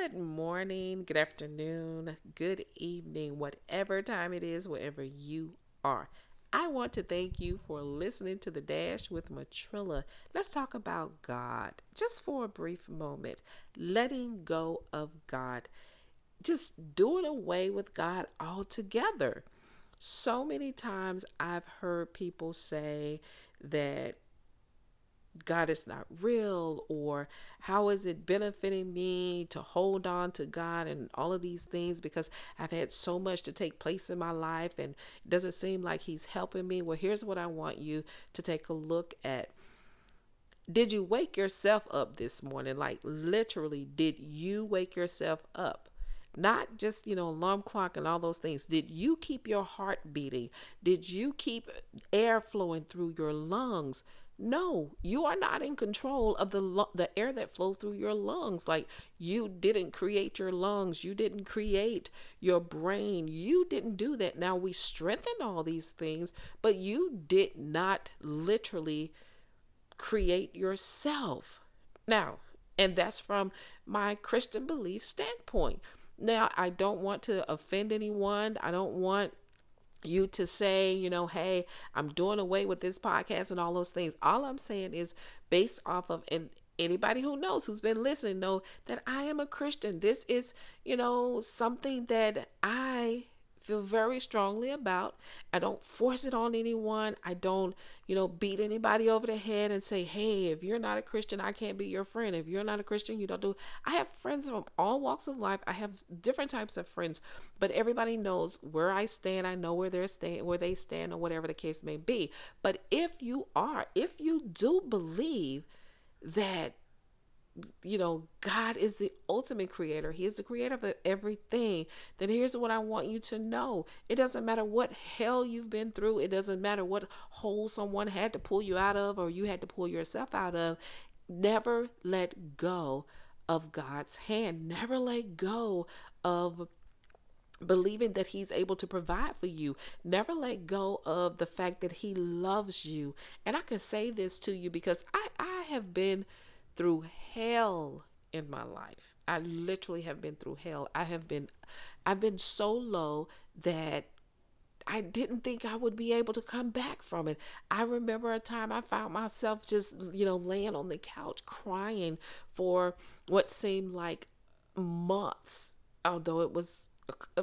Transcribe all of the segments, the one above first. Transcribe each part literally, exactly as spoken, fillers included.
Good morning, good afternoon, good evening, whatever time it is, wherever you are. I want to thank you for listening to The Dash with Matrilla. Let's talk about God just for a brief moment. Letting go of God. Just doing away with God altogether. So many times I've heard people say that God is not real, or how is it benefiting me to hold on to God and all of these things because I've had so much to take place in my life and it doesn't seem like he's helping me. Well, here's what I want you to take a look at. Did you wake yourself up this morning? Like literally, did you wake yourself up? Not just, you know, alarm clock and all those things. Did you keep your heart beating? Did you keep air flowing through your lungs? No, you are not in control of the the air that flows through your lungs. Like you didn't create your lungs. You didn't create your brain. You didn't do that. Now we strengthen all these things, but you did not literally create yourself. Now, and that's from my Christian belief standpoint. Now, I don't want to offend anyone. I don't want you to say, you know, hey, I'm doing away with this podcast and all those things. All I'm saying is based off of, and anybody who knows, who's been listening, know that I am a Christian. This is, you know, something that I feel very strongly about. I don't force it on anyone. I don't, you know, beat anybody over the head and say, hey, if you're not a Christian, I can't be your friend. If you're not a Christian, you don't do. I have friends from all walks of life. I have different types of friends, but everybody knows where I stand. I know where they're staying, where they stand, or whatever the case may be. But if you are, if you do believe that, you know, God is the ultimate creator. He is the creator of everything. Then here's what I want you to know. It doesn't matter what hell you've been through. It doesn't matter what hole someone had to pull you out of, or you had to pull yourself out of. Never let go of God's hand. Never let go of believing that he's able to provide for you. Never let go of the fact that he loves you. And I can say this to you because I, I have been through hell in my life. I literally have been through hell. I have been, I've been so low that I didn't think I would be able to come back from it. I remember a time I found myself just, you know, laying on the couch crying for what seemed like months, although it was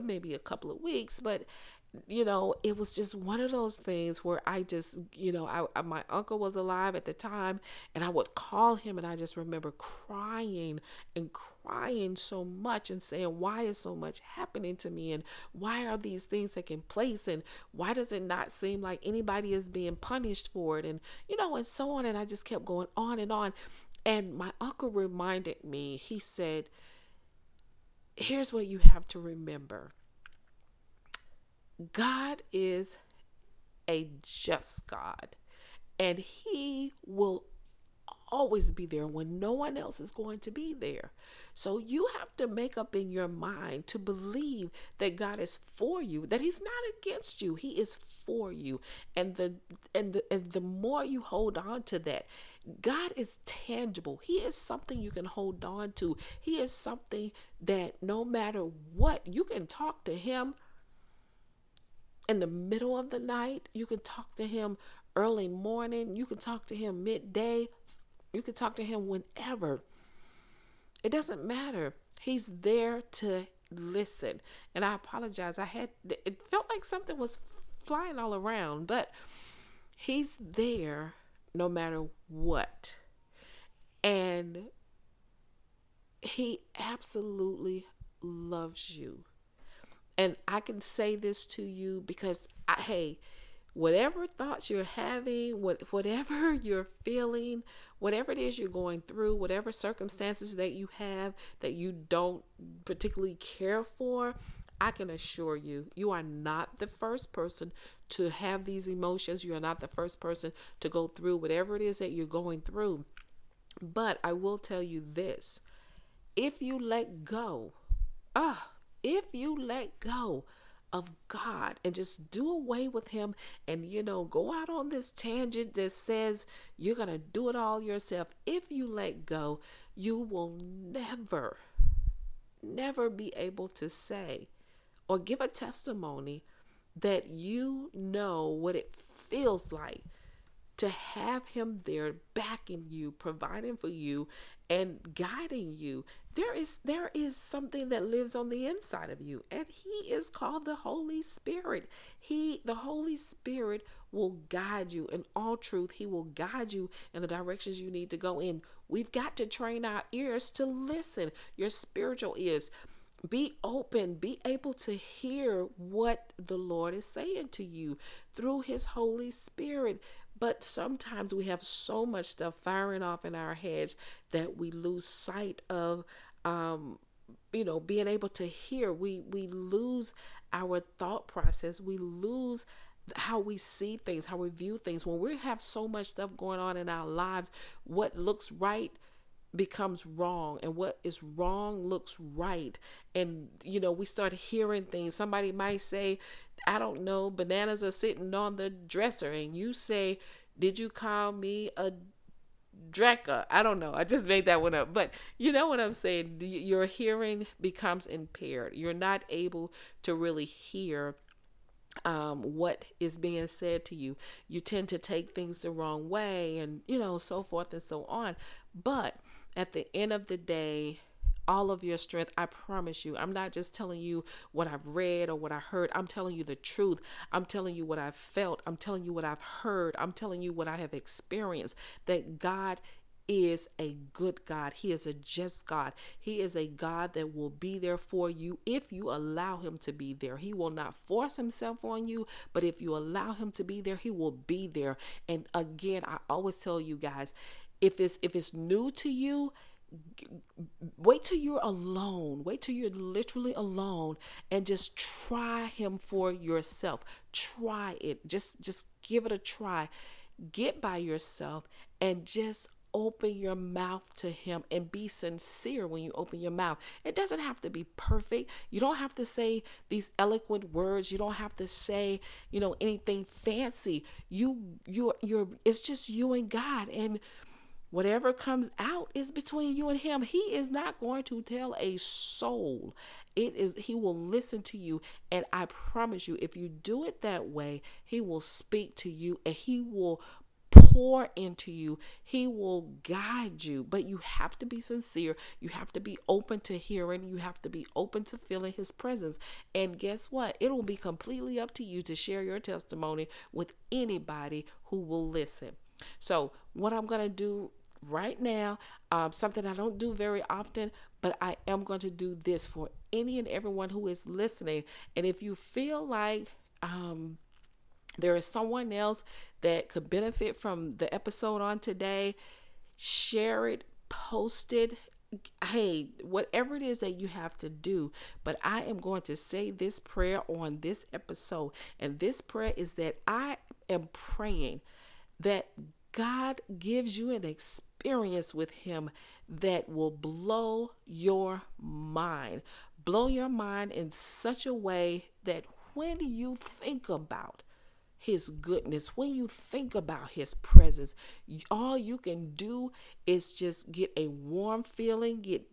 maybe a couple of weeks, but you know, it was just one of those things where I just, you know, I, I, my uncle was alive at the time, and I would call him, and I just remember crying and crying so much and saying, why is so much happening to me? And why are these things taking place? And why does it not seem like anybody is being punished for it? And, you know, and so on. And I just kept going on and on. And my uncle reminded me, he said, here's what you have to remember. God is a just God, and he will always be there when no one else is going to be there. So you have to make up in your mind to believe that God is for you, that he's not against you. He is for you. And the, and the, and the more you hold on to that, God is tangible. He is something you can hold on to. He is something that no matter what, you can talk to him in the middle of the night. You can talk to him early morning. You can talk to him midday. You can talk to him whenever. It doesn't matter. He's there to listen. And I apologize. I had, it felt like something was flying all around, but he's there no matter what. And he absolutely loves you. And I can say this to you because, I, hey, whatever thoughts you're having, what, whatever you're feeling, whatever it is you're going through, whatever circumstances that you have that you don't particularly care for, I can assure you, you are not the first person to have these emotions. You are not the first person to go through whatever it is that you're going through. But I will tell you this. If you let go, ah. Uh, If you let go of God and just do away with him and, you know, go out on this tangent that says you're going to do it all yourself. If you let go, you will never, never be able to say or give a testimony that you know what it feels like to have him there backing you, providing for you, and guiding you. There is, there is something that lives on the inside of you, and he is called the Holy Spirit. He, the Holy Spirit will guide you in all truth. He will guide you in the directions you need to go in. We've got to train our ears to listen. Your spiritual ears. Be open, be able to hear what the Lord is saying to you through his Holy Spirit. But sometimes we have so much stuff firing off in our heads that we lose sight of, um, you know, being able to hear. We, we lose our thought process. We lose how we see things, how we view things. When we have so much stuff going on in our lives, what looks right becomes wrong, and what is wrong looks right. And you know, we start hearing things. Somebody might say, I don't know, bananas are sitting on the dresser, and you say, did you call me a drecker? I don't know, I just made that one up, but you know what I'm saying. Your hearing becomes impaired. You're not able to really hear um what is being said to you. You tend to take things the wrong way, and you know, so forth and so on. But at the end of the day, all of your strength, I promise you, I'm not just telling you what I've read or what I heard. I'm telling you the truth. I'm telling you what I've felt. I'm telling you what I've heard. I'm telling you what I have experienced, that God is a good God. He is a just God. He is a God that will be there for you if you allow him to be there. He will not force himself on you, but if you allow him to be there, he will be there. And again, I always tell you guys, if it's, if it's new to you, wait till you're alone. Wait till you're literally alone and just try him for yourself. Try it. Just, just give it a try. Get by yourself and just open your mouth to him, and be sincere when you open your mouth. It doesn't have to be perfect. You don't have to say these eloquent words. You don't have to say, you know, anything fancy. You, you're, you're, it's just you and God, and whatever comes out is between you and him. He is not going to tell a soul. It is, he will listen to you. And I promise you, if you do it that way, he will speak to you, and he will pour into you. He will guide you, but you have to be sincere. You have to be open to hearing. You have to be open to feeling his presence. And guess what? It will be completely up to you to share your testimony with anybody who will listen. So what I'm going to do right now, um, something I don't do very often, but I am going to do this for any and everyone who is listening. And if you feel like, um, there is someone else that could benefit from the episode on today, share it, post it. Hey, whatever it is that you have to do, but I am going to say this prayer on this episode. And this prayer is that I am praying that God gives you an experience with him that will blow your mind. Blow your mind in such a way that when you think about his goodness, when you think about his presence, all you can do is just get a warm feeling, get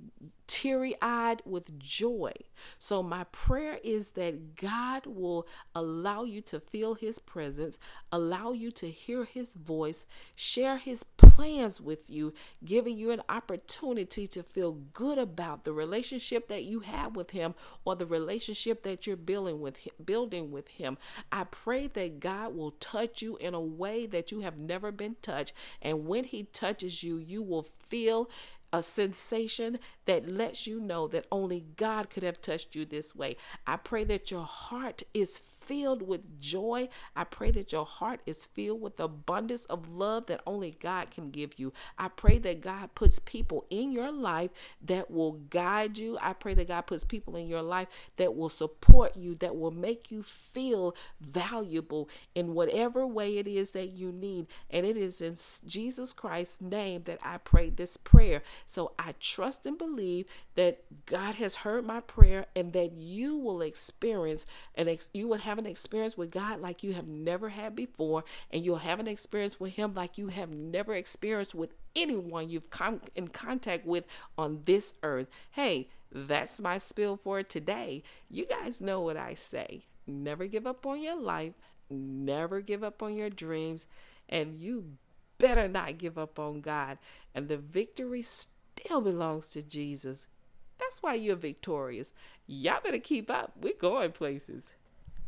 teary-eyed with joy. So my prayer is that God will allow you to feel his presence, allow you to hear his voice, share his plans with you, giving you an opportunity to feel good about the relationship that you have with him, or the relationship that you're building with him, building with him. I pray that God will touch you in a way that you have never been touched. And when he touches you, you will feel a sensation that lets you know that only God could have touched you this way. I pray that your heart is filled with joy. I pray that your heart is filled with abundance of love that only God can give you. I pray that God puts people in your life that will guide you. I pray that God puts people in your life that will support you, that will make you feel valuable in whatever way it is that you need. And it is in Jesus Christ's name that I pray this prayer. So I trust and believe that God has heard my prayer, and that you will experience and ex- you will have an experience with God like you have never had before, and you'll have an experience with him like you have never experienced with anyone you've come in contact with on this earth. Hey, That's my spiel for today. You guys know what I say. Never give up on your life. Never give up on your dreams. And you better not give up on God. And the victory still belongs to Jesus. That's why you're victorious. Y'all better keep up. We're going places.